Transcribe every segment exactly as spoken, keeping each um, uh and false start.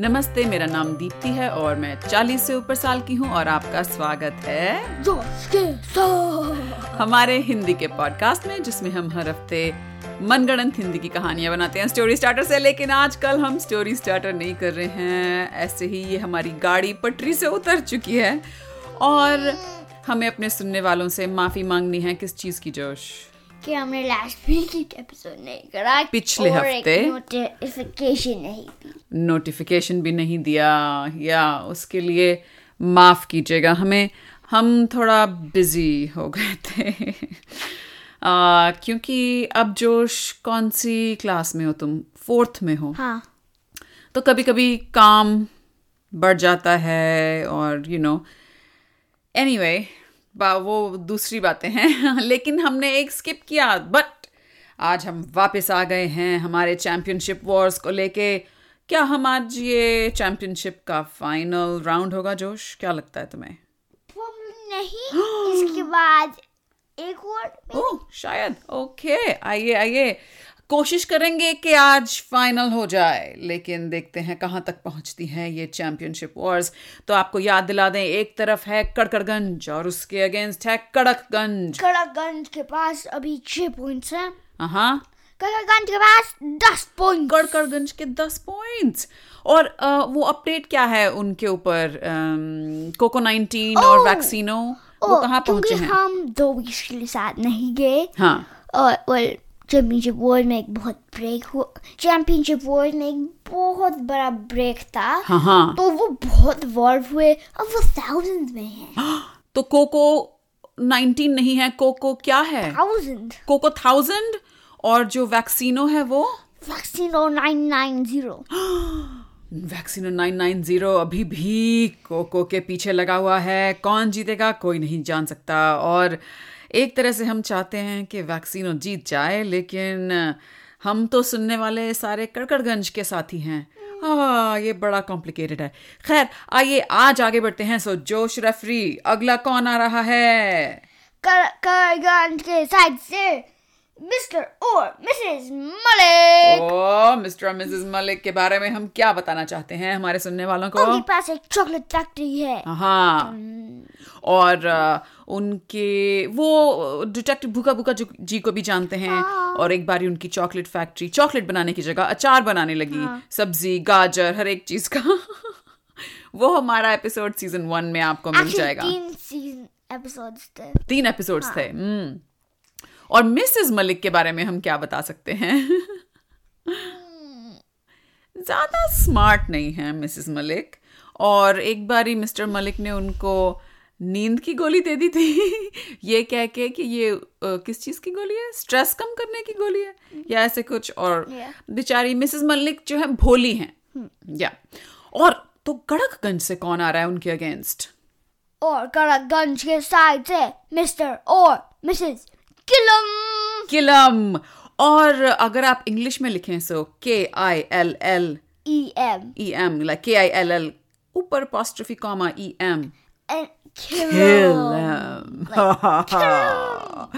नमस्ते, मेरा नाम दीप्ति है और मैं चालीस से ऊपर साल की हूँ और आपका स्वागत है जोश के साथ हमारे हिंदी के पॉडकास्ट में, जिसमें हम हर हफ्ते मनगढ़ंत हिंदी की कहानियाँ बनाते हैं स्टोरी स्टार्टर से। लेकिन आजकल हम स्टोरी स्टार्टर नहीं कर रहे हैं, ऐसे ही ये हमारी गाड़ी पटरी से उतर चुकी है और हमें अपने सुनने वालों से माफ़ी मांगनी है। किस चीज़ की जोश? कि हमने लास्ट वीक एपिसोड नहीं करा, पिछले हफ्ते नोटिफिकेशन नहीं नोटिफिकेशन भी नहीं दिया, या उसके लिए माफ़ कीजिएगा हमें। हम थोड़ा बिजी हो गए थे आ, क्योंकि अब जोश कौन सी क्लास में हो तुम? फोर्थ में हो। हाँ। तो कभी कभी काम बढ़ जाता है और यू नो एनीवे बा वो दूसरी बातें हैं लेकिन हमने एक स्किप किया, बट आज हम वापस आ गए हैं हमारे चैम्पियनशिप वॉर्स को लेके। क्या हम आज ये चैम्पियनशिप का फाइनल राउंड होगा जोश? क्या लगता है तुम्हें? नहीं, इसके बाद एक और ओ शायद। ओके, आइए आइए कोशिश करेंगे कि आज फाइनल हो जाए, लेकिन देखते हैं कहाँ तक पहुँचती हैं ये चैम्पियनशिप वॉर्स। तो आपको याद दिला दें, एक तरफ है कड़कड़गंज और उसके अगेंस्ट है कड़कगंज। कड़कगंज के पास अभी छह पॉइंट्स हैं। हाँ, कड़कगंज के पास दस पॉइंट। कड़कड़गंज के दस पॉइंट्स। और आ, वो अपडेट क्या है उनके ऊपर? कोको नाइनटीन और वैक्सीनो वो कहाँ पहुँचे हैं? हम दो वीक्स के लिए साथ नहीं गए। हाँ, और चैम्पियनशिप वर्ल्ड में एक बहुत ब्रेक हुआ, चैम्पियनशिप वर्ल्ड में एक बहुत बड़ा ब्रेक था। हाँ हाँ। तो वो बहुत इवॉल्व हुए, अब वो थाउजेंड्स में हैं। तो कोको नाइनटीन नहीं है, कोको क्या है? थाउजेंड। कोको थाउजेंड और जो वैक्सीनो है वो वैक्सीनो नाइन नाइन जीरो। वैक्सीनो नाइन नाइन जीरो अभी भी कोको के पीछे लगा हुआ है। कौन जीतेगा कोई नहीं जान सकता, और एक तरह से हम चाहते हैं कि वैक्सीनो जीत जाए, लेकिन हम तो सुनने वाले सारे कड़कड़गंज के साथी हैं। हाँ, ये बड़ा कॉम्प्लिकेटेड है। खैर, आइए आज आगे बढ़ते हैं। सो जोश रेफरी, अगला कौन आ रहा है? कड़कड़गंज के साइड से मिस्टर और मिसेस मलिक। ओ, मिस्टर और मिसेस मलिक के बारे में हम क्या बताना चाहते हैं हमारे सुनने वालों को? उनके पास एक चॉकलेट फैक्ट्री है। हाँ, और उनके वो डिटेक्टिव भूखा भूखा जी को भी जानते हैं। हाँ। और एक बार उनकी चॉकलेट फैक्ट्री चॉकलेट बनाने की जगह अचार बनाने लगी। हाँ। सब्जी, गाजर, हर एक चीज का वो हमारा एपिसोड सीजन वन में आपको मिल जाएगा। तीन सीजन एपिसोड्स थे। तीन एपिसोड्स थे। हम्म। और मिसेस मलिक के बारे में हम क्या बता सकते हैं? ज्यादा स्मार्ट नहीं है मिसेस मलिक, और एक बारी मिस्टर मलिक ने उनको नींद की गोली दे दी थी ये कह के कि ये आ, किस चीज़ की गोली है, स्ट्रेस कम करने की गोली है या ऐसे कुछ। और बेचारी मिसेस मलिक जो है भोली हैं। या और तो कड़कगंज से कौन आ रहा है उनके अगेंस्ट? और कड़कगंज के साइड से मिस्टर और मिसेस किलम। किलम। और अगर आप इंग्लिश में लिखें so K I L L E M E M like K I L L ऊपर apostrophe comma E M Killam. Like, Killam.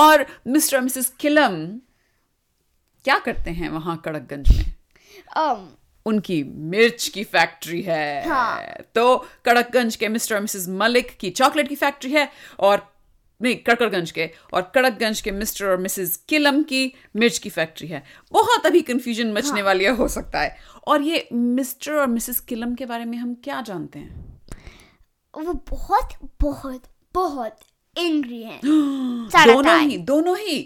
और मिस्टर और मिसेस किलम क्या करते हैं वहां कड़कगंज में? um, उनकी मिर्च की फैक्ट्री है। हाँ. तो कड़कगंज के मिस्टर और मिसेस मलिक की चॉकलेट की फैक्ट्री है, और नहीं कड़कड़गंज के, और कड़कगंज के मिस्टर और मिसेस किलम की मिर्च की फैक्ट्री है। बहुत अभी कंफ्यूजन मचने हाँ. वाली हो सकता है। और ये मिस्टर और मिसेस किलम के बारे में हम क्या जानते हैं? वो बहुत बहुत बहुत एंग्री हैं। दोनों ही दोनों ही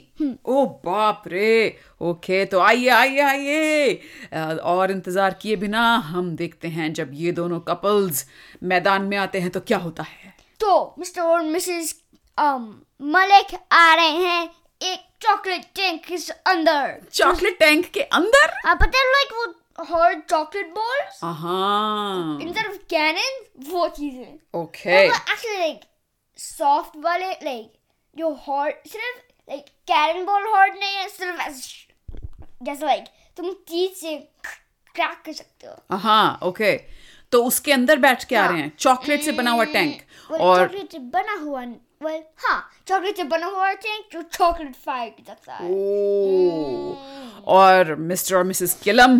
ओ बाप रे। ओके, तो आइए आइए आइए और इंतजार किए बिना हम देखते हैं जब ये दोनों कपल्स मैदान में आते हैं तो क्या होता है। तो मिस्टर और मिसेस मलिक आ रहे हैं एक चॉकलेट टैंक के अंदर। चॉकलेट टैंक के अंदर आप पता है लाइक वो hot chocolate balls instead of cannon, वो चीजें। ओके, एक्चुअली लाइक सॉफ्ट वाले लाइक जो हॉट, सिर्फ लाइक कैनन बॉल हॉट नहीं है, सिर्फ जैसे लाइक तुम चीज से क्रैक कर सकते हो। हाँ, ओके। तो उसके अंदर बैठ के आ रहे हैं चॉकलेट से बना हुआ टैंक, और चॉकलेट से बना हुआ Well, हाँ, चॉकलेट से बना हुआ टैंक जो चॉकलेट फायर करता है। और मिस्टर और मिसेस किलम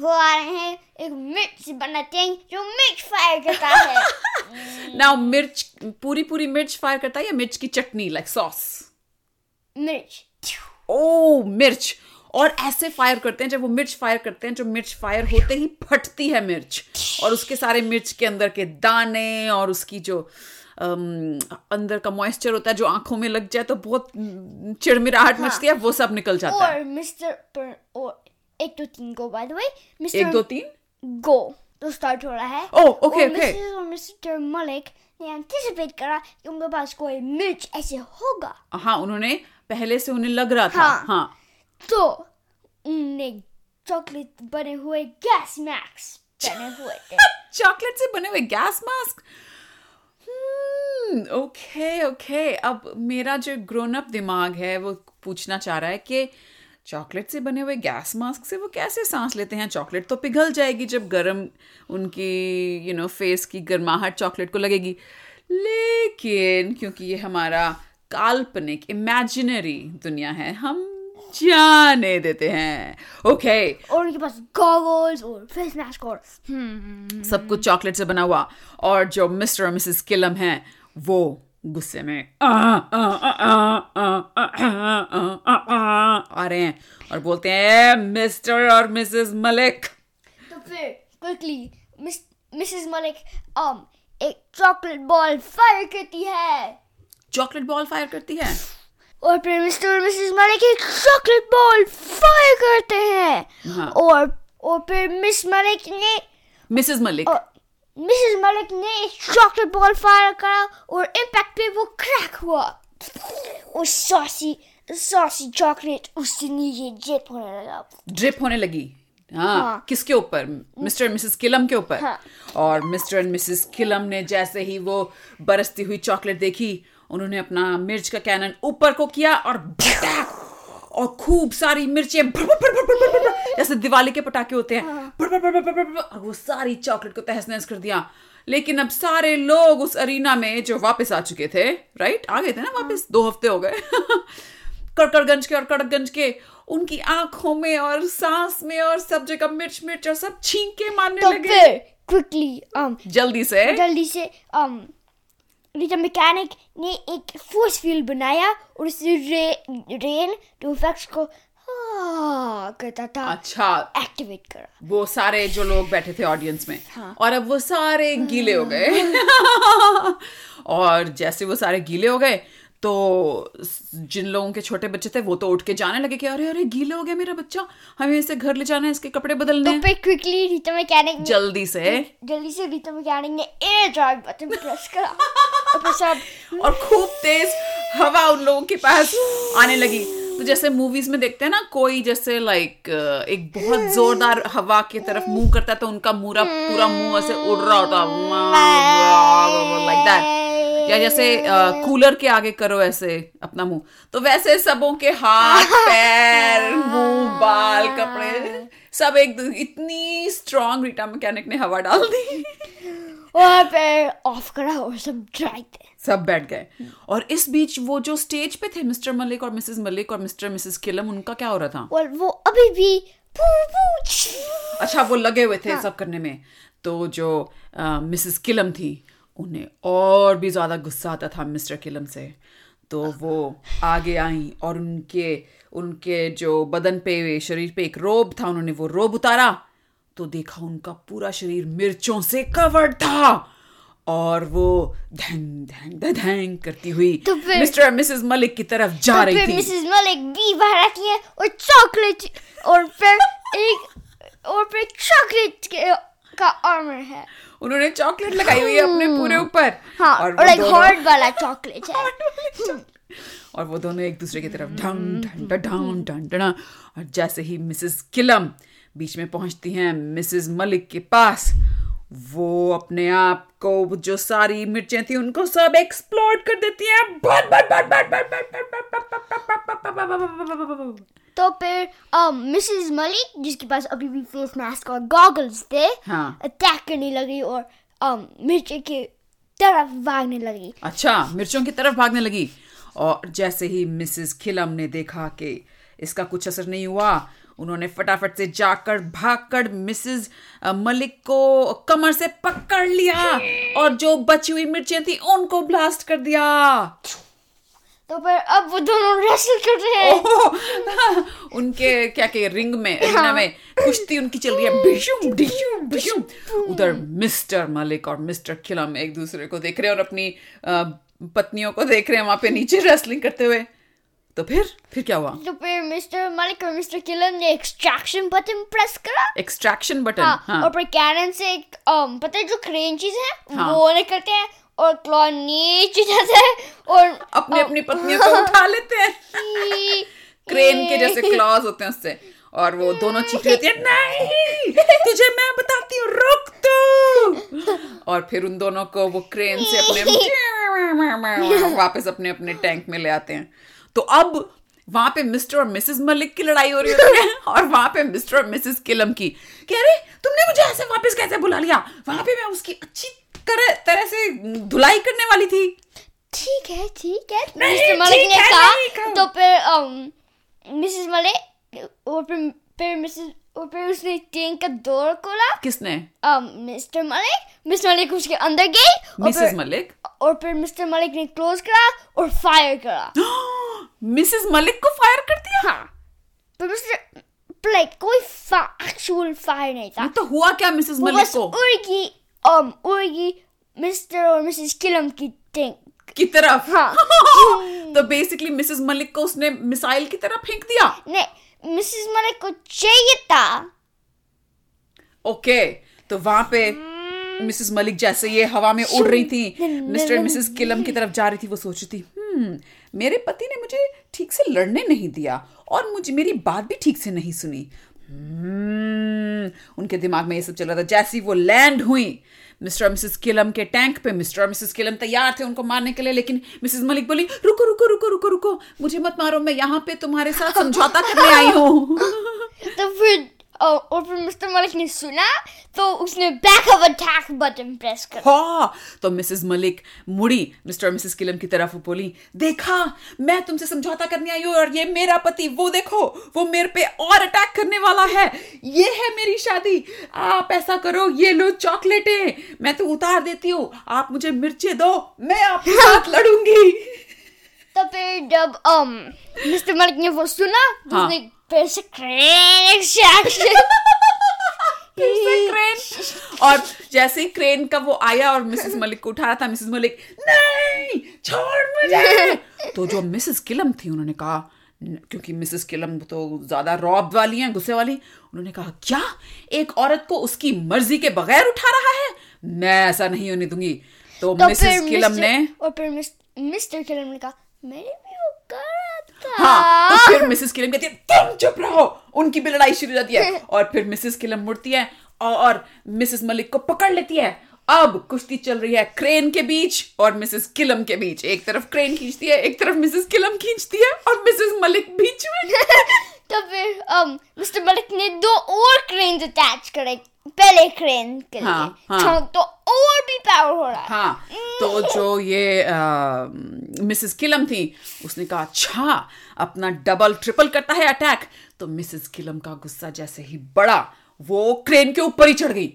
वो आ रहे हैं एक मिर्च बनाते हैं जो मिर्च फायर करता है। नाउ मिर्च पूरी पूरी मिर्च फायर करता है या मिर्च की चटनी लाइक सॉस? मिर्च। ओ मिर्च। और ऐसे फायर करते हैं, जब वो मिर्च फायर करते हैं जो मिर्च फायर होते ही फटती है मिर्च और उसके सारे मिर्च के अंदर के दाने और उसकी जो अम, अंदर का मॉइस्चर होता है जो आंखों में लग जाए तो बहुत चिड़मिड़ाहट मचती है, वो सब निकल जाता है। और मिस्टर और एक दो तीन go by the way mister एक दो तीन गो तो स्टार्ट हो रहा है। Oh okay okay. मिसेस और मिस्टर मलिक ने एंटिसिपेट करा कि उनके पास कोई मिर्च ऐसे होगा। हाँ उन्होंने पहले से उन्हें लग रहा था। हाँ तो उनने चॉकलेट बने हुए गैस मास्क बने हुए थे। चॉकलेट से बने हुए gas mask. Hmm okay okay. अब मेरा जो ग्रोन अप दिमाग है वो पूछना चाह रहा है कि चॉकलेट से बने हुए गैस मास्क से वो कैसे सांस लेते हैं? चॉकलेट तो पिघल जाएगी जब गर्म उनकी यू नो फेस की गर्माहट चॉकलेट को लगेगी, लेकिन क्योंकि ये हमारा काल्पनिक इमेजिनरी दुनिया है हम जाने देते हैं। Okay okay. और उनके पास गॉगल्स और फेस मास्क और सब कुछ चॉकलेट से बना हुआ। और जो मिस्टर और मिसेस किलम हैं वो गुस्से में आ, आ, आ, आ, आ, आ, आ, आ, आ रहे हैं और बोलते हैं मिस्टर और मिसेस मलिक। तो फिर क्विकली मिसेस मलिक um, एक चॉकलेट बॉल फायर करती है। चॉकलेट बॉल फायर करती है और फिर मिस्टर और मिसेस मलिक एक चॉकलेट बॉल फायर करते हैं। हाँ. और और फिर मिस मलिक ने मिसेस मलिक और, मिसेस मलिक ने एक चॉकलेट बॉल फायर करा और इम्पैक्ट पे वो क्रैक हुआ और सॉसी सॉसी चॉकलेट उससे नीचे ड्रिप होने लगा। ड्रिप होने लगी। हाँ, हाँ. किसके ऊपर? मिस्टर और मिसेस किलम के ऊपर। हाँ. और मिस्टर और मिसेस किलम ने जैसे ही वो बरसती हुई चॉकलेट देखी उन्होंने अपना मिर्च का कैनन ऊपर को किया और बैक और खूब सारी मिर्चें जैसे दिवाली के पटाखे होते हैं और वो सारी चॉकलेट को तहस नहस कर दिया। लेकिन अब सारे लोग उस अरीना में जो वापस आ चुके थे, राइट आ गए थे ना वापस, दो हफ्ते हो गए करकड़गंज के और कड़कगंज के, उनकी आंखों में और सांस में और सब जगह मिर्च मिर्च और सब छींके मारने लगे। क्विकली जल्दी से जल्दी से रिटा मैकेनिक ने एक फोर्स फील्ड बनाया और उससे रे, रेन टूफेक्स को हाँ करता था। अच्छा एक्टिवेट करा। वो सारे जो लोग बैठे थे ऑडियंस में। हाँ. और अब वो सारे गीले हो गए और जैसे वो सारे गीले हो गए तो जिन लोगों के छोटे बच्चे थे वो तो उठ के जाने लगे कि अरे अरे गीला हो गया मेरा बच्चा, हमें इसे घर ले जाना है, इसके कपड़े बदलने हैं। तो फिर क्विकली रीता मैकेनिक जल्दी से जल्दी से रीता मैकेनिक ने एयर ड्रायर बटन प्रेस करा और खूब तेज हवा उन लोगों के पास आने लगी। तो जैसे मूवीज में देखते हैं ना कोई जैसे लाइक एक बहुत जोरदार हवा की तरफ मुंह करता है तो उनका पूरा पूरा मुंह ऐसे उड़ रहा होता लाइक दैट, या जैसे कूलर के आगे करो ऐसे अपना मुंह, तो वैसे सबों के हाथ पैर मुंह बाल कपड़े सब एक इतनी स्ट्रॉन्ग रीटा मैकेनिक ने हवा डाल दी और फिर ऑफ करा और सब ड्राई थे, सब बैठ गए। और इस बीच वो जो स्टेज पे थे मिस्टर मलिक और मिसेस मलिक और मिस्टर मिसेस किलम, उनका क्या हो रहा था? और वो अभी भी अच्छा वो लगे हुए थे सब करने में। तो जो मिसेस किलम थी उन्हें और भी ज़्यादा गुस्सा आता था मिस्टर किलम से, तो वो आगे आई और उनके उनके जो बदन पे शरीर पे एक रोब था उन्होंने वो रोब उतारा तो देखा उनका पूरा शरीर मिर्चों से कवर्ड था और वो धैंग धैंग धैंग करती हुई तो मिस्टर और मिसेस मलिक की तरफ जा तो रही थी। मिसेस मलिक भी बाहर आती है और चॉकलेट और फिर एक और फिर चॉकलेट के का आर्मर है, उन्होंने चॉकलेट लगाई हुई है अपने पूरे ऊपर। हाँ, और, और एक हॉट वाला चॉकलेट है और वो दोनों एक दूसरे की तरफ ढंग ढंग ढंग। और जैसे ही मिसेस किलम बीच में पहुंचती हैं मिसेस मलिक के पास, वो अपने आप को जो सारी मिर्चें थी उनको सब एक्सप्लोड कर देती हैं। तो फिर मिसेस मलिक जिसके पास अभी भी फेस मास्क और गॉगल्स थे अटैक करने लगी और मिर्चों की तरफ भागने लगी। अच्छा मिर्चों की तरफ भागने लगी। और जैसे ही मिसेस किलम ने देखा कि इसका कुछ असर नहीं हुआ उन्होंने फटाफट से जाकर भागकर मिसेस मलिक को कमर से पकड़ लिया और जो बची हुई मिर्चें थी उनको ब्लास्ट कर दिया। तो पर अब वो दोनों रेसल कर रहे हैं उनके क्या क्या रिंग में अरीना में कुश्ती उनकी चल रही है भिशुम भिशुम भिशुम। उधर मिस्टर मलिक और मिस्टर किलम एक दूसरे को देख रहे हैं और अपनी पत्नियों को देख रहे हैं वहां पे नीचे रेसलिंग करते हुए। तो फिर फिर क्या हुआ? तो फिर मिस्टर मलिक और मिस्टर किलम ने एक्सट्रैक्शन बटन प्रेस करा। एक्सट्रैक्शन बटन हाँ, हाँ. और पर कैनन से एक पता है जो क्रेंचीज है हाँ. वो निकलते हैं और क्लॉ नीचे जाता है और अपने अपनी पत्नियों को उठा लेते हैं क्रेन के जैसे क्लॉज होते हैं उससे और वो दोनों चीख लेती है नहीं तुझे मैं बताती हूँ रुक तू। और फिर उन दोनों को वो क्रेन से अपने वापस अपने अपने टैंक में ले आते हैं। तो अब वहां पे मिस्टर और मिसेस मलिक की लड़ाई हो रही होती है और वहां पे मिस्टर और मिसेस किलम की कि अरे तुमने मुझे ऐसे वापस कैसे बुला लिया, वहां पे मैं उसकी अच्छी तरह से धुलाई करने वाली थी। ठीक है ठीक है मिस्टर मलिक ने कहा। तो फिर मिसेस मलिक और फिर मिसेस और फिर उसने टैंक का दौर खोला। किसने? मिस्टर मलिक। मिस्टर मलिक उसके अंदर गई मिसेस मलिक और फिर मिस्टर मलिक ने क्लोज करा और फायर करा। मिसेस मलिक को फायर कर दिया। हाँ पर मिस्टर लाइक कोई एक्चुअल फायर नहीं था। तो हुआ क्या मिसेस मलिक को? उड़गी um उड़गी मिस्टर और मिसेस किलम की टैंक की तरफ। हाँ तो बेसिकली मिसेस मलिक को उसने मिसाइल की तरह फेंक दिया। नहीं मिसेस मलिक को चाहिए था। ओके तो वहां पे मिसेस मलिक जैसे ये हवा में उड़ रही थी मिस्टर मिसेस किलम की तरफ जा रही थी। वो सोच रही थी हम्म मेरे पति ने मुझे ठीक से लड़ने नहीं दिया और मुझे मेरी बात भी ठीक से नहीं सुनी। हम्म उनके दिमाग में ये सब चल रहा था। जैसे वो लैंड हुई मिस्टर और मिसेस किलम के टैंक पे मिस्टर और मिसेस किलम तैयार थे उनको मारने के लिए लेकिन मिसेस मलिक बोली रुको रुको रुको रुको रुको मुझे मत मारो, मैं यहाँ पे तुम्हारे साथ समझौता करने आई हूँ। तो फिर और फिर मिस्टर मलिक ने सुना तो उसने back off attack button press कर। हाँ तो मिसेस मलिक मुड़ी मिस्टर और मिसेस किलम की तरफ बोली देखा मैं तुमसे समझौता करने आई हूँ और ये मेरा पति वो देखो वो मेरे पे और अटैक करने वाला है। ये है मेरी शादी। आप ऐसा करो ये लो चॉकलेटें मैं तो उतार देती हूँ, आप मुझे मिर्चे दो मैं आपके साथ लड़ूंगी। तो फिर जब मिस्टर मलिक ने वो सुना उसने फिर से क्रेन एक्शन फिर से क्रेन और जैसे ही क्रेन का वो आया और मिसेस मलिक को उठा रहा था मिसेस मलिक नहीं छोड़ मुझे। तो जो मिसेस किलम थी उन्होंने कहा क्योंकि मिसेस किलम तो ज्यादा रौब वाली हैं गुस्से वाली, उन्होंने कहा क्या एक औरत को उसकी मर्जी के बगैर उठा रहा है, मैं ऐसा नहीं होने दूंगी। तो, तो मिसेस किलम ने और फिर मिस्टर किलम ने कहा मेरे हाँ, तो फिर मिसेस किलम कहती है तुम चुप रहो, उनकी भी लड़ाई शुरू हो जाती है और फिर मिसेस किलम मुड़ती है और मिसेस मलिक को पकड़ लेती है। अब कुश्ती चल रही है क्रेन के बीच और मिसेस किलम के बीच, एक तरफ क्रेन खींचती है एक तरफ मिसेस किलम खींचती है और मिसेस मलिक बीच में। तो फिर um, मिस्टर मलिक ने दो और क्रेन अटैच करे पहले क्रेन के लिए हाँ, हाँ. तो और भी पावर हो रहा है हाँ, तो जो ये मिसेस किलम थी उसने कहा अच्छा अपना डबल ट्रिपल करता है अटैक। तो मिसेस किलम का गुस्सा जैसे ही बड़ा वो क्रेन के ऊपर ही चढ़ गई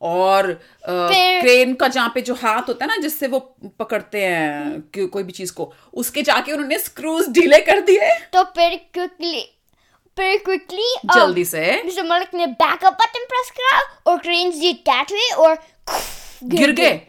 और आ, क्रेन का जहाँ पे जो हाथ होता है ना जिससे वो पकड़ते हैं कोई भी चीज को उसके जाके उन्होंने स्क्रूज ढीले कर दिए। तो फिर क्विकली फिर क्विकली जल्दी से मिस्टर मलिक ने बैकअप बटन प्रेस करा और क्रेन जी टैट हुए और गिर गए।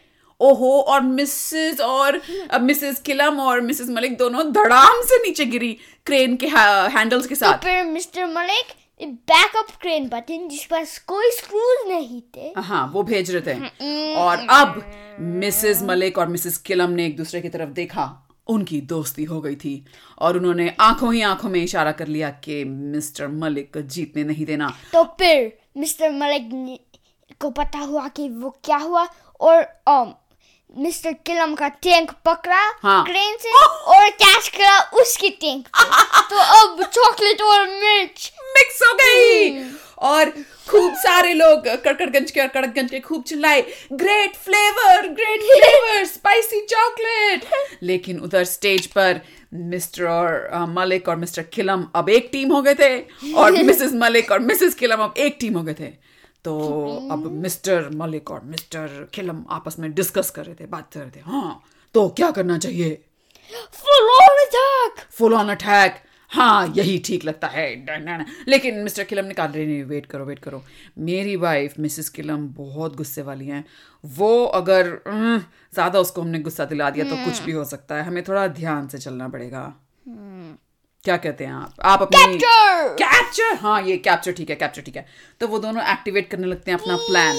ओहो और मिसेस और मिसेस किलम और मिसेस मलिक दोनों धड़ाम से नीचे गिरी क्रेन के हैंडल्स के साथ। तो फिर mister Malik backup crane button जिस पास कोई स्क्रूज नहीं थे हाँ वो भेज रहे थे। और अब मिसेस मलिक और मिसेस किलम ने एक दूसरे की तरफ देखा, उनकी दोस्ती हो गई थी और उन्होंने आंखों ही आंखों में इशारा कर लिया कि मिस्टर मलिक को जीतने नहीं देना। तो फिर मिस्टर मलिक को पता हुआ कि वो क्या हुआ और um, मिस्टर किलम का टैंक पकड़ा हाँ. क्रेन से और कैच करा उसकी टैंक। तो अब चॉकलेट और मिर्च मिक्स हो गई और खूब सारे लोग कड़कड़गंज के और कड़कगंज के खूब चिल्लाए, great flavour, great flavour, spicy chocolate. लेकिन उधर स्टेज पर मिस्टर और मलिक और मिस्टर किलम अब एक टीम हो गए थे और मिसेस मलिक और मिसेस किलम अब एक टीम हो गए थे। तो अब मिस्टर मलिक और मिस्टर किलम आपस में डिस्कस कर रहे थे, बात कर रहे थे, हाँ तो क्या करना चाहिए, full on attack, full on attack, हाँ यही ठीक लगता है। लेकिन मिस्टर किलम ने कहा, नहीं वेट करो वेट करो, मेरी वाइफ मिसेस किलम बहुत गुस्से वाली हैं, वो अगर ज़्यादा उसको हमने गुस्सा दिला दिया तो कुछ भी हो सकता है, हमें थोड़ा ध्यान से चलना पड़ेगा। क्या कहते हैं आप आप अपनी कैप्चर, हाँ ये कैप्चर ठीक है, कैप्चर ठीक है। तो वो दोनों एक्टिवेट करने लगते हैं अपना प्लान,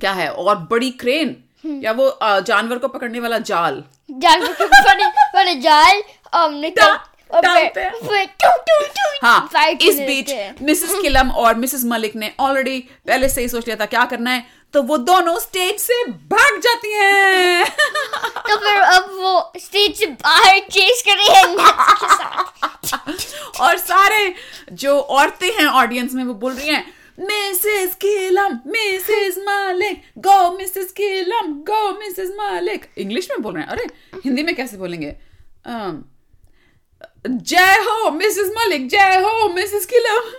क्या है, और बड़ी क्रेन या वो जानवर को पकड़ने वाला जाल, जानवर को पकड़ने वाला जाल निकाल हाँ, इस बीच मिसेस किलम और मिसेस मलिक ने ऑलरेडी पहले से ही सोच लिया था क्या करना है, तो वो दोनों स्टेज से भाग जाती हैं। तो फिर अब वो स्टेज से बाहर चेस कर रही हैं और सारे जो औरतें हैं ऑडियंस में वो बोल रही हैं, Mrs Killam, Mrs Malik, go Mrs Killam, go Mrs Malik. English में बोल रहे हैं, अरे हिंदी में कैसे बोलेंगे, um, जय हो मिसेस मलिक, जय हो मिसेस किलम।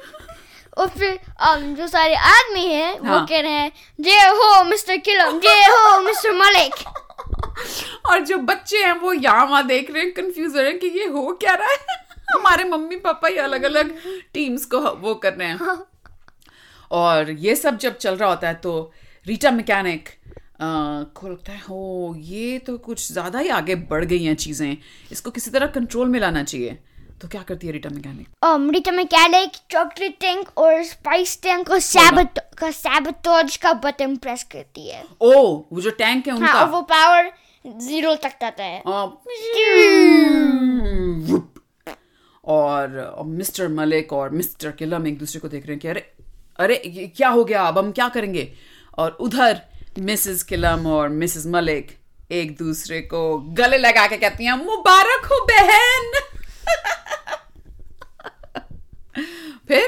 और फिर um, जो सारे आदमी हैं हाँ, वो कह रहे हैं जय हो मिस्टर किलम, जय हो मिस्टर मलिक। और जो बच्चे हैं वो यहाँ वहाँ देख रहे हैं, कंफ्यूज हो रहे हैं कि ये हो क्या रहा है। हमारे मम्मी पापा ये अलग अलग टीम्स को वो कर रहे हैं हाँ। और ये सब जब चल रहा होता है तो रीटा मैकेनिक को लगता है हो ये तो कुछ ज़्यादा ही आगे बढ़ गई हैं चीज़ें, इसको किसी तरह कंट्रोल में लाना चाहिए। तो क्या करती है Rita mechanic, um, Rita mechanic chocolate tank और स्पाइस टैंक और सैबट का सैबटोज का बटन प्रेस करती है। ओ वो जो टैंक है उनका हाँ, और वो पावर जीरो तक जाता है और मिस्टर मलिक और मिस्टर किलम एक दूसरे को देख रहे हैं कि अरे अरे ये क्या हो गया, अब हम क्या करेंगे। और उधर मिसेस किलम और मिसेस मलिक एक दूसरे को गले लगा के कहती हैं मुबारक हो बहन। फिर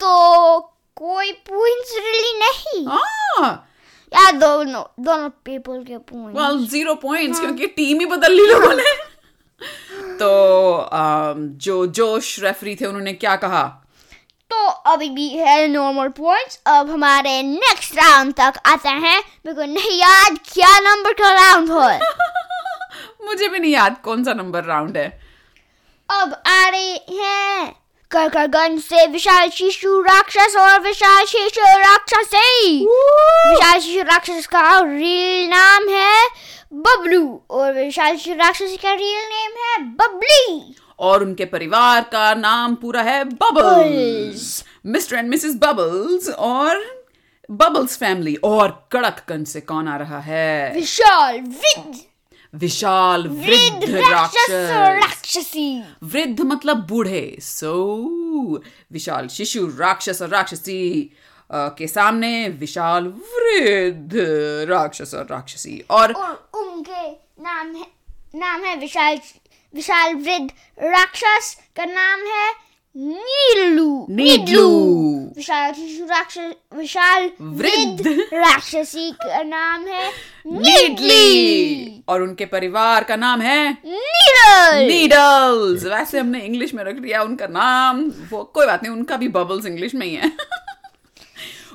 तो कोई पॉइंट्स रियली नहीं ah. यार दोनों दोनों पीपल के पॉइंट्स well, जीरो पॉइंट्स हाँ. क्योंकि टीम ही बदल ली लोगों ने। तो जो जोश रेफरी थे उन्होंने क्या कहा, तो अभी भी है नॉर्मल पॉइंट्स, अब हमारे नेक्स्ट राउंड तक आते हैं। मेरे को नहीं याद क्या नंबर का राउंड है। मुझे भी नहीं याद कौन सा नंबर राउंड है। अब आ रहे हैं करकरगंज से विशाल शिशु राक्षस और विशाल शिशु राक्षसी। विशाल शिशु राक्षस का रियल नाम है बबलू और विशाल शिशु राक्षसी का रियल नेम है बबली और उनके परिवार का नाम पूरा है Bubbles, Mr and Mrs Bubbles और बबल्स फैमिली। और कड़कगंज से कौन आ रहा है, विशाल वृद्ध, विशाल वृद्ध राक्षस, वृद्ध मतलब बूढ़े। सो विशाल शिशु राक्षस और राक्षसी के सामने विशाल वृद्ध राक्षस और राक्षसी और, और उनके नाम है नाम है विशाल विशाल वृद्ध राक्षस का नाम है नीलू, नीलू। विशाल शिशु राक्षस विशाल वृद्ध राक्षसी का नाम है नीडली और उनके परिवार का नाम है नीडल्स, नीडल्स। वैसे हमने इंग्लिश में रख दिया उनका नाम, वो कोई बात नहीं, उनका भी बबल्स इंग्लिश में ही है।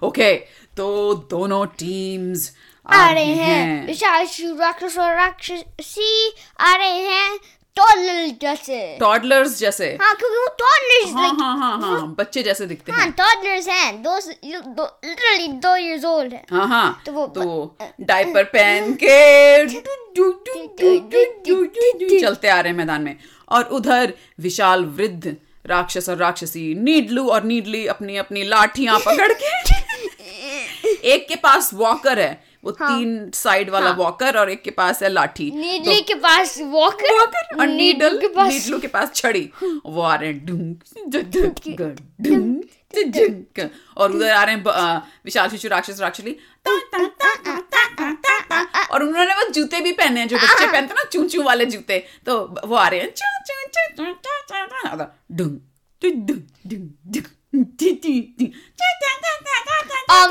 ओके तो दोनों टीम्स आ रहे हैं, विशाल शिशु राक्षस और राक्षसी आ रहे हैं टॉडलर्स जैसे, टॉडलर्स जैसे हाँ, क्योंकि वो टॉडलर्स हाँ, like, हाँ, हाँ, हाँ, बच्चे जैसे दिखते हाँ, हैं टॉडलर्स हैं, दो दो लिटरली दो इयर्स ओल्ड हैं हाँ हाँ। तो वो तो डायपर पहन के चलते आ रहे हैं मैदान में। और उधर विशाल वृद्ध राक्षस और राक्षसी नीडलू और नीडली अपनी अपनी लाठियां पकड़ के, एक के पास वॉकर है वो हाँ, तीन साइड वाला हाँ, वॉकर और एक के पास है लाठी, नीडली तो, के पास वॉकर, वॉकर और नीडल के पास नीडलू के पास छड़ी। वो आ रहे हैं डुंग और उधर आ रहे हैं विशाल शिशु राक्षस राक्षसी और उन्होंने वो जूते भी पहने हैं जो बच्चे पहनते ना चूचू वाले जूते, तो वो आ रहे हैं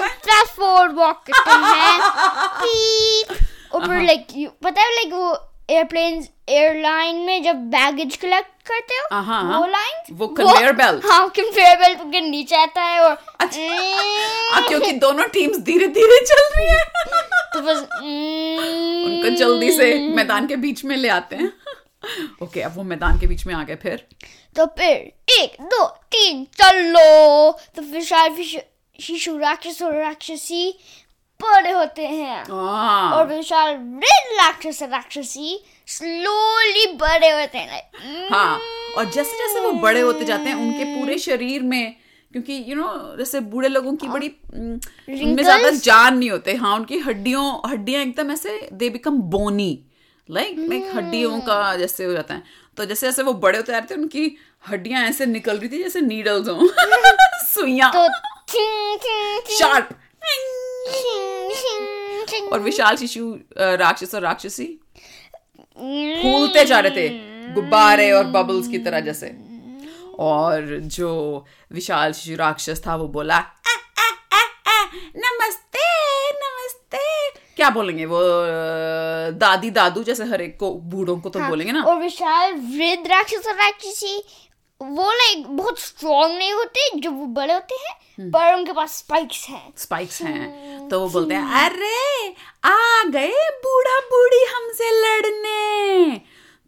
फास्ट फॉरवर्ड वॉक करते हैं ऊपर लाइक पता है लाइक वो एयरप्लेन एयरलाइन में जब बैगेज कलेक्ट करते हो वो लाइन वो कन्वेयर बेल्ट हाँ कन्वेयर बेल्ट के नीचे आता है और अच्छा क्योंकि दोनों टीम्स धीरे धीरे चल रही है तो बस उनको जल्दी से मैदान के बीच में ले आते हैं. ओके अब वो मैदान के बीच में आ गए फिर तो फिर एक दो तीन चलो तो फिर शायद शिशु राक्षस और राक्षसी बड़े होते हैं और विशाल रेड राक्षस राक्षसी स्लोली बड़े होते हैं. हाँ और जैसे जैसे वो बड़े होते जाते हैं उनके पूरे शरीर में क्योंकि यू नो जैसे बूढ़े लोगों की बड़ी उनमें ज्यादा जान नहीं होते हाँ उनकी हड्डियों हड्डियां एकदम ऐसे they become bony like like हड्डियों का जैसे हो जाता है तो जैसे जैसे वो बड़े होते जाते हैं उनकी हड्डियां ऐसे निकल रही थी जैसे नीडल्स हों सुइयां शार्प और विशाल शिशु राक्षस और राक्षसी फूलते जा रहे थे गुब्बारे और बबल्स की तरह जैसे और जो विशाल शिशु राक्षस था वो बोला आ, आ, आ, आ, नमस्ते नमस्ते क्या बोलेंगे वो दादी दादू जैसे हर एक को बूढ़ों को तो हाँ, बोलेंगे ना. और विशाल वृद्ध राक्षस और राक्षसी वो लाइक बहुत स्ट्रॉन्ग नहीं होते जब वो बड़े होते हैं पर उनके पास स्पाइक्स हैं स्पाइक्स हैं तो वो बोलते हैं अरे आ गए बूढ़ा बूढ़ी हमसे लड़ने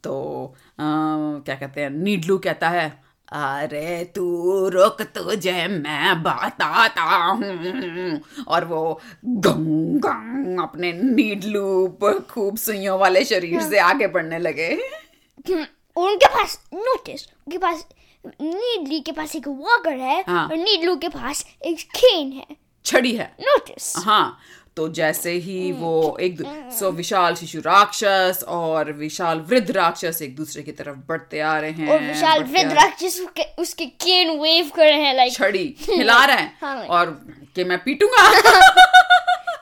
तो आ, क्या कहते हैं नीडलू कहता है अरे तू रुक तुझे मैं बताता हूँ और वो गंग गंग अपने नीडलू पर खूब सुइयों वाले शरीर से आगे बढ़ने लगे. उनके पास नोटिस उनके पास नीडली के पास एक वॉकर है हाँ. और नीडलू के पास एक खेन है छड़ी है नोटिस हाँ तो जैसे ही वो एक सो विशाल शिशु राक्षस और विशाल वृद्ध राक्षस एक दूसरे की तरफ बढ़ते आ रहे हैं और विशाल वृद्ध राक्षस उसके केन वेव कर रहे हैं लाइक छड़ी हिला रहे हैं हाँ. और कि मैं पीटूंगा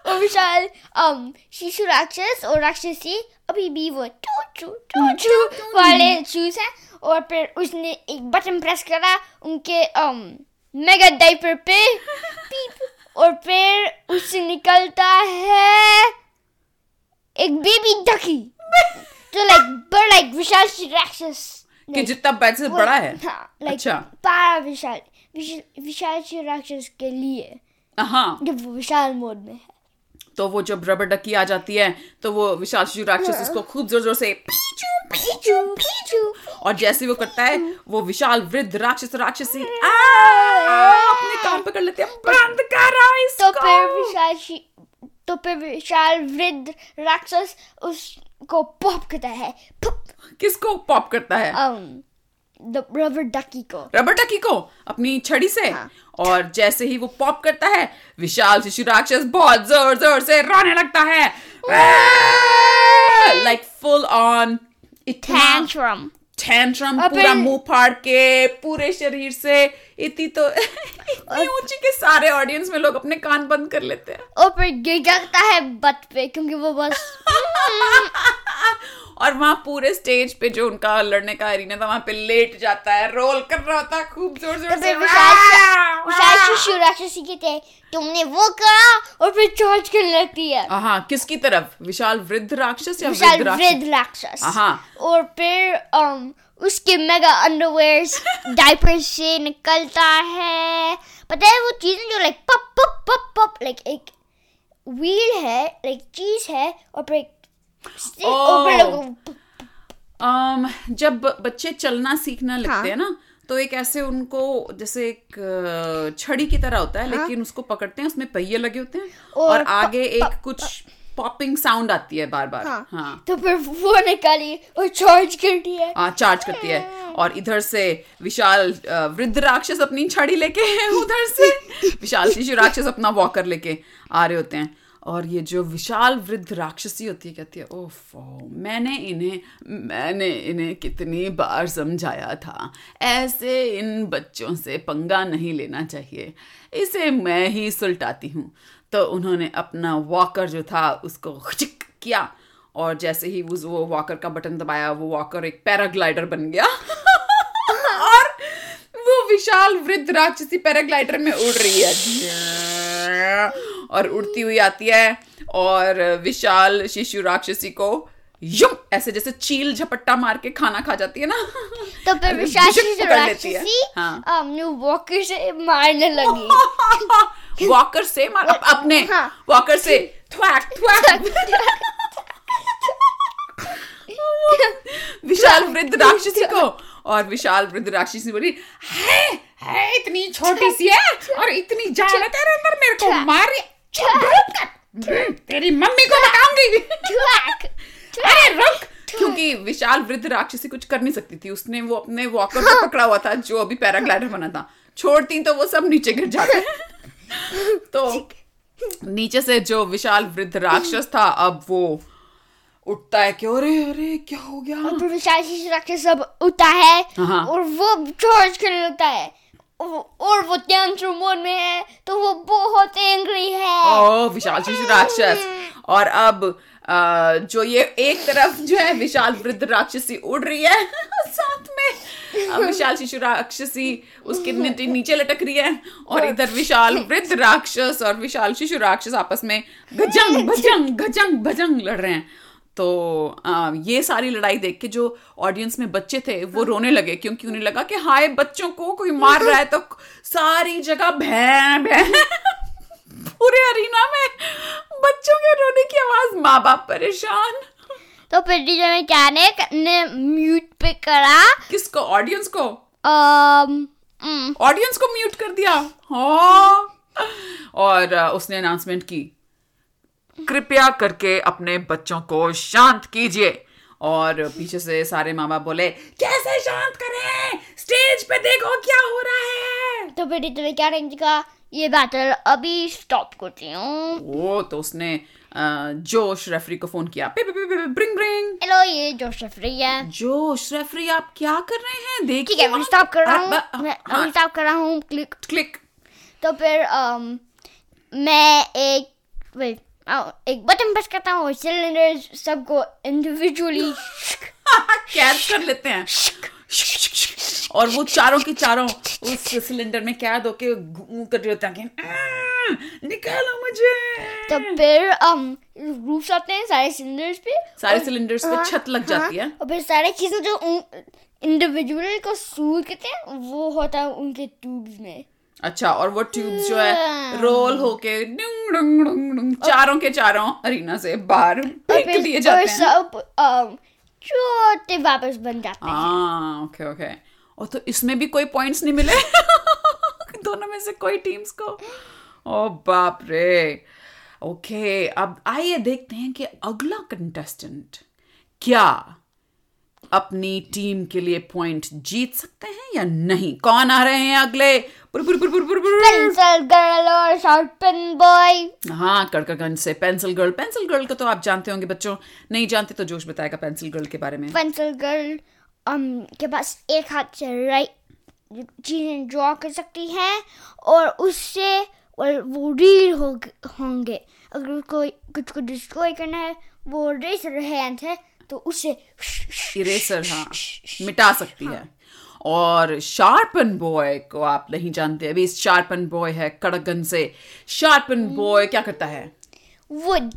और विशाल अम शिशु राक्षस और राक्षसी अभी भी वो टू टू टू टू वाले शूज हैं और फिर उसने एक बटन प्रेस करा उनके अम मेगा डाइपर पे और फिर उससे निकलता है एक बेबी डकी तो लाइक बड़ा लाइक विशाल राक्षस कि जितना बैट से बड़ा है लाइक पारा विशाल विशाल राक्षस के लिए जब वो विशाल मोड में है तो वो जब रबर डकी आ जाती है तो वो विशाल शिशु राक्षस उसको खूब जोर जोर से पीचू पीचू पीचू और जैसे वो करता है वो विशाल वृद्ध राक्षस राक्षसी अपने कान पे कर लेते हैं बंद करो इसको तो फिर विशाल तो फिर विशाल वृद्ध राक्षस उसको पॉप करता है किसको पॉप करता है रबर डकी को रबर डकी को अपनी छड़ी से हाँ. और जैसे ही वो पॉप करता है विशाल शिशु राक्षस बहुत जोर जोर से रोने लगता है like full on tantrum tantrum पूरा मुंह फाड़ के पूरे शरीर से इतनी तो इतनी ऊंची के सारे ऑडियंस में लोग अपने कान बंद कर लेते हैं और फिर गिर जाता है बट पे क्योंकि वो बस और वहां पूरे स्टेज पे जो उनका लड़ने का एरिना था वहां पे लेट जाता है रोल कर रहा था खूब जोर जोर से विशाल शिशु राक्षसी कहते हैं तुमने वो करा और फिर चार्ज करने लगती है हाँ किसकी तरफ विशाल वृद्ध राक्षस या विशाल वृद्ध राक्षस हाँ और फिर उसके मेगा अंडरवेयर्स डायपर से निकलता है पता है वो चीजें जो लाइक पप पप पप पप लाइक एक व्हील है लाइक चीज है और फिर Oh, um, जब बच्चे चलना सीखना लगते हाँ. हैं ना तो एक ऐसे उनको जैसे एक छड़ी की तरह होता है हाँ. लेकिन उसको पकड़ते हैं उसमें पहिए लगे होते हैं और, और आगे प, एक प, कुछ पॉपिंग साउंड आती है बार बार हाँ. हाँ. तो फिर वो निकाली और चार्ज करती है हाँ चार्ज करती है और इधर से विशाल वृद्ध राक्षस अपनी छड़ी लेके उधर से विशाल शिशु राक्षस अपना वॉकर लेके आ रहे होते हैं और ये जो विशाल वृद्ध राक्षसी होती है कहती है ओफो मैंने इन्हें मैंने इन्हें कितनी बार समझाया था ऐसे इन बच्चों से पंगा नहीं लेना चाहिए इसे मैं ही सुलटाती हूँ तो उन्होंने अपना वॉकर जो था उसको खिचक किया और जैसे ही वो वॉकर का बटन दबाया वो वॉकर एक पैराग्लाइडर बन गया और वो विशाल वृद्ध राक्षसी पैराग्लाइडर में उड़ रही है और उड़ती हुई आती है और विशाल शिशु राक्षसी को यम ऐसे जैसे चील झपट्टा मार के खाना खा जाती है ना, तो फिर विशाल शिशु राक्षसी अपने वॉकर से मारने लगी। वॉकर से मार अपने वॉकर से थ्वैक थ्वैक विशाल वृद्ध राक्षसी को। और विशाल वृद्ध राक्षसी बोली है है इतनी छोटी सी है और इतनी जान है तेरे अंदर, मेरे को मारे तेरी मम्मी को बताऊंगी। अरे रुक, क्योंकि विशाल वृद्ध राक्षसी कुछ कर नहीं सकती थी, उसने वो अपने वॉकर से पकड़ा हुआ था जो अभी पैराग्लाइडर बना था, छोड़ती तो वो सब नीचे गिर जाते। तो नीचे से जो विशाल वृद्ध राक्षस था अब वो उठता है कि अरे अरे क्या हो गया, और फिर विशाल शिशु राक्षस सब उठता है और वो चार्ज करने लगता है और वो टेंशन मोड में है तो वो बहुत एंग्री है ओ विशाल शिशु राक्षस। और अब आ, जो ये एक तरफ जो है विशाल वृद्ध राक्षसी उड़ रही है साथ में अब विशाल शिशु राक्षसी उसके नीचे लटक रही है और इधर विशाल वृद्ध राक्षस और विशाल शिशु राक्षस आपस में गजंग भजंग गजंग भजंग लड़ रहे हैं। तो आ, ये सारी लड़ाई देख के जो ऑडियंस में बच्चे थे वो रोने लगे, क्योंकि उन्हें लगा कि हाय बच्चों को कोई मार रहा है। तो सारी जगह भैं भैं पूरे अरीना में बच्चों के रोने की आवाज, माँ बाप परेशान। तो फिर डीजे मैकेनिक ने म्यूट पे करा किसको, ऑडियंस को, ऑडियंस को म्यूट कर दिया और उसने अनाउंसमेंट की कृपया करके अपने बच्चों को शांत कीजिए। और पीछे से सारे माँ बाप बोले कैसे शांत करें, स्टेज पे देखो क्या हो रहा है। तो बेटी तुम्हें क्या रेंज का ये बैटल अभी स्टॉप करती हूँ वो। तो उसने जोश रेफरी को फोन किया, ब्रिंग ब्रिंग, हेलो ये जोश रेफरी है। जोश रेफरी आप क्या कर रहे हैं, देखिए मैं स्टॉप कर रहा हूँ, क्लिक क्लिक। तो फिर मैं एक एक बटन प्रेस करता हूँ और सिलेंडर सबको इंडिविजुअली कैद कर लेते हैं और वो चारों के चारों उस सिलेंडर में कैद होके कर रहे होते हैं, निकालो मुझे। तो फिर um, रूफ्स आते हैं सारे सिलेंडर्स पे, सारे सिलेंडर्स पे छत लग जाती है और फिर सारी चीजें जो इंडिविजुअल को सूर करते हैं वो होता है उनके ट्यूब्स में। अच्छा, और वो ट्यूब्स जो है रोल होके डुंग डुंग डुंग डुंग चारों के चारों अरीना से बाहर फेंक दिए जाते हैं, सब छोटे वापस बन जाते हैं। हां ओके ओके। और तो इसमें भी कोई पॉइंट्स नहीं मिले दोनों में से कोई टीम्स को। ओ बाप रे। ओके, अब आइए देखते हैं कि अगला कंटेस्टेंट क्या अपनी टीम के लिए पॉइंट जीत सकते हैं या नहीं। कौन आ रहे हैं अगले, पेंसिल गर्ल और शार्पन बॉय। हाँ, कड़कगंज से पेंसिल गर्ल। पेंसिल गर्ल को तो आप जानते होंगे बच्चों, नहीं जानते तो जोश बताएगा पेंसिल गर्ल के बारे में। पेंसिल गर्ल के पास एक हाथ से राइट चीजें ड्रॉ कर सकती है और उससे वो रील होंगे, अगर उसको कुछ को डिस्ट्रॉय करना है वो रेजर हैंड है तो उसे इरेसर हाँ मिटा सकती हाँ। है। और शार्पन बॉय को आप नहीं जानते अभी। शार्पन बॉय है कड़कगंज से। शार्पन बॉय क्या करता है, वुड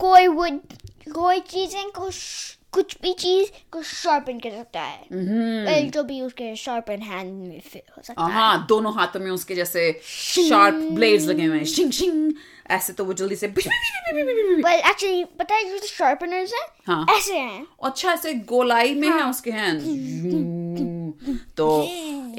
कोई वुड कोई चीजें को कुछ भी चीज को शार्पन कर सकता है, वेल जो भी उसके शार्पन हैंड में फिट हो सकता है। हाँ, दोनों हाथों में उसके जैसे शार्प ब्लेड्स लगे हुए हैं, शिंग शिंग ऐसे, तो वो जल्दी से वेल एक्चुअली पता है जो शार्पनर्स हैं ऐसे हैं। अच्छा, ऐसे गोलाई में है उसके हैंड। तो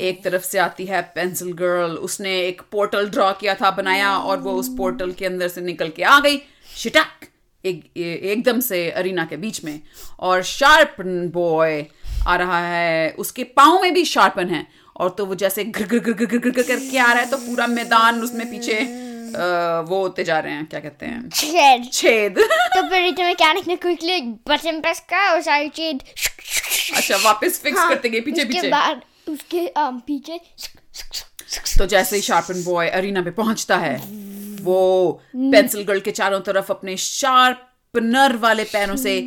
एक तरफ से आती है पेंसिल गर्ल, उसने एक पोर्टल ड्रॉ किया था, बनाया और वो उस पोर्टल के अंदर से निकल के आ गई शिटक एक एकदम से अरीना के बीच में। और शार्पन बॉय आ रहा है, उसके पाँव में भी शार्पन है और तो वो जैसे घिर घिर घिर घिर घिर करके आ रहा है, तो पूरा मैदान उसमें पीछे आ, वो होते जा रहे हैं, क्या कहते हैं, छेद छेद। तो फिर रीता मैकेनिक ने क्विकली बटन प्रेस किया और सारी छेद अच्छा वापस फिक्स हाँ, करते गए पीछे पीछे बाद उसके आम पीछे। तो जैसे ही शार्पन बॉय अरीना पे पहुंचता है वो पेंसिल गर्ल के चारों तरफ अपने शार्पनर वाले पेनों से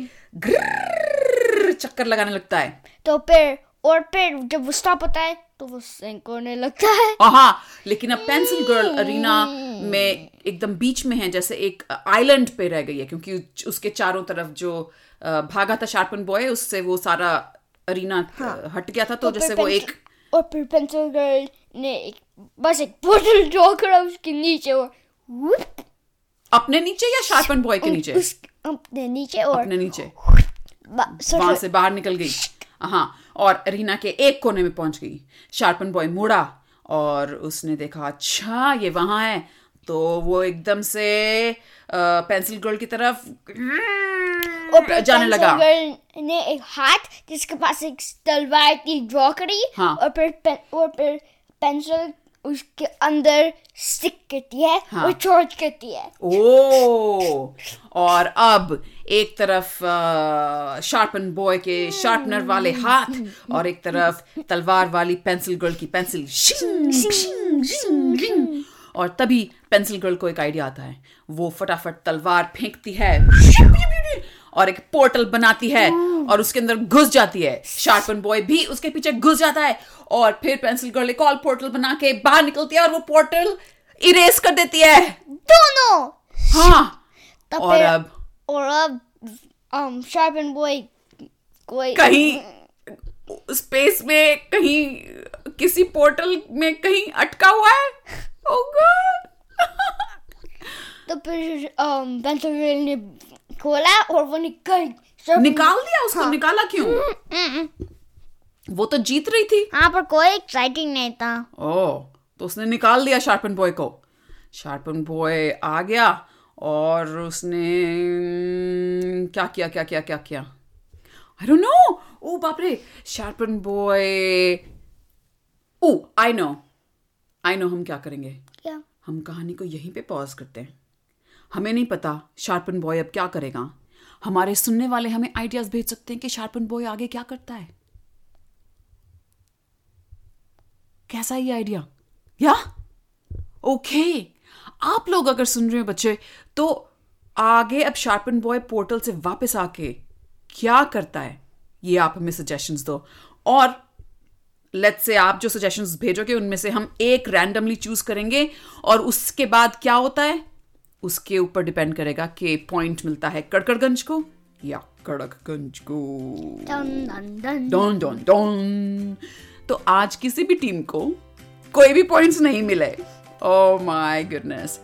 चक्कर लगाने लगता है। तो फिर और फिर जब वो स्टॉप होता है तो वो सिंक करने लगता है। हाँ, लेकिन अब पेंसिल गर्ल अरीना में एकदम बीच में है, जैसे एक आइलैंड पे रह गई है, क्योंकि उसके चारों तरफ जो भागा था शार्पन बॉय उससे वो सारा अरीना हाँ। हट गया था। तो जैसे वो एक और फिर पेंसिल गर्ल ने एक, बस एक बोतल ड्रॉ करा उसके नीचे और अपने नीचे या शार्पन बॉय के नीचे उस, अपने नीचे और अपने नीचे वहां से बाहर निकल गई। हाँ, और रीना के एक कोने में पहुंच गई। शार्पन बॉय मुड़ा और उसने देखा अच्छा ये वहां है, तो वो एकदम से पेंसिल गर्ल की तरफ और जाने लगा। गर्ल ने एक हाथ जिसके पास एक तलवार की ड्रॉ करी हाँ। और फिर पे, और फिर पेंसिल उसके अंदर स्टिक करती है हाँ। और चोट करती है। ओ और अब एक तरफ आ, शार्पन बॉय के शार्पनर वाले हाथ और एक तरफ तलवार वाली पेंसिल गर्ल की पेंसिल शिंग, शिंग, शिंग, शिंग। और तभी पेंसिल गर्ल को एक आइडिया आता है। वो फटाफट तलवार फेंकती है और एक पोर्टल बनाती है और उसके अंदर घुस जाती है। शार्पन बॉय भी उसके पीछे घुस जाता है और फिर पेंसिल गर्ल एक और पोर्टल बना के बाहर निकलती है और वो पोर्टल इरेज कर देती है दोनों। हाँ, और अब और अब um, शार्पन बॉय कोई कहीं स्पेस में कहीं किसी पोर्टल में कहीं अटका हुआ है। oh God! तो फिर um, पेंसिल गर्ल ने खोला और वो निकल निकाल दिया उसको हाँ। निकाला क्यों? वो तो जीत रही थी हाँ, पर कोई एक्साइटिंग नहीं था। ओह, तो उसने निकाल दिया शार्पन बॉय को। शार्पन बॉय आ गया और उसने क्या किया क्या किया क्या किया आई डोंट नो। ओ बाप रे, sharpen boy O I know I know हम क्या करेंगे क्या? हम कहानी को यहीं पे पॉज करते हैं। हमें नहीं पता शार्पन बॉय अब क्या करेगा। हमारे सुनने वाले हमें आइडियाज भेज सकते हैं कि शार्पन बॉय आगे क्या करता है। कैसा ये आइडिया? या ओके, आप लोग अगर सुन रहे हो बच्चे तो आगे अब शार्पन बॉय पोर्टल से वापस आके क्या करता है ये आप हमें सजेशंस दो। और लेट्स से आप जो सजेशंस भेजोगे उनमें से हम एक रैंडमली चूज करेंगे और उसके बाद क्या होता है उसके ऊपर डिपेंड करेगा कि पॉइंट मिलता है कड़कड़गंज को या कड़कगंज को। Don don don. तो आज किसी भी टीम को कोई भी पॉइंट्स नहीं मिले। Oh my goodness.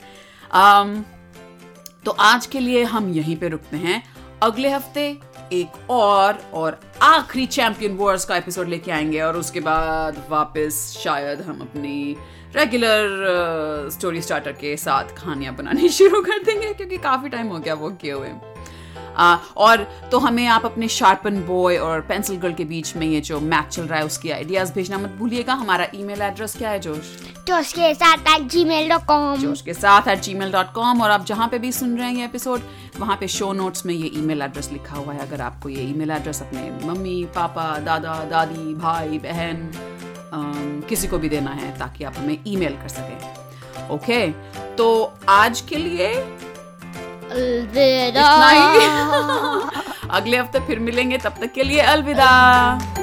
तो आज के लिए हम यहीं पे रुकते हैं। अगले हफ्ते एक और और आखिरी चैंपियन वॉर्स का एपिसोड लेके आएंगे और उसके बाद वापस शायद हम अपनी रेगुलर स्टोरी स्टार्टर के साथ कहानियां बनानी शुरू कर देंगे, क्योंकि काफ़ी टाइम हो गया वो किए हुए। uh, और तो हमें आप अपने शार्पन बॉय और पेंसिल गर्ल के बीच में ये जो मैच चल रहा है उसकी आइडियाज भेजना मत भूलिएगा। हमारा ईमेल एड्रेस क्या है जोश? जोश के साथ at Gmail dot com जोश के साथ at Gmail dot com. और आप जहाँ पे भी सुन रहे हैं ये एपिसोड वहाँ पे शो नोट्स में ये ईमेल एड्रेस लिखा हुआ है। अगर आपको ये ईमेल एड्रेस अपने मम्मी पापा दादा दादी भाई बहन Um, किसी को भी देना है ताकि आप हमें ईमेल कर सकें। ओके okay, तो आज के लिए अलविदा। अगले हफ्ते फिर मिलेंगे, तब तक के लिए अलविदा।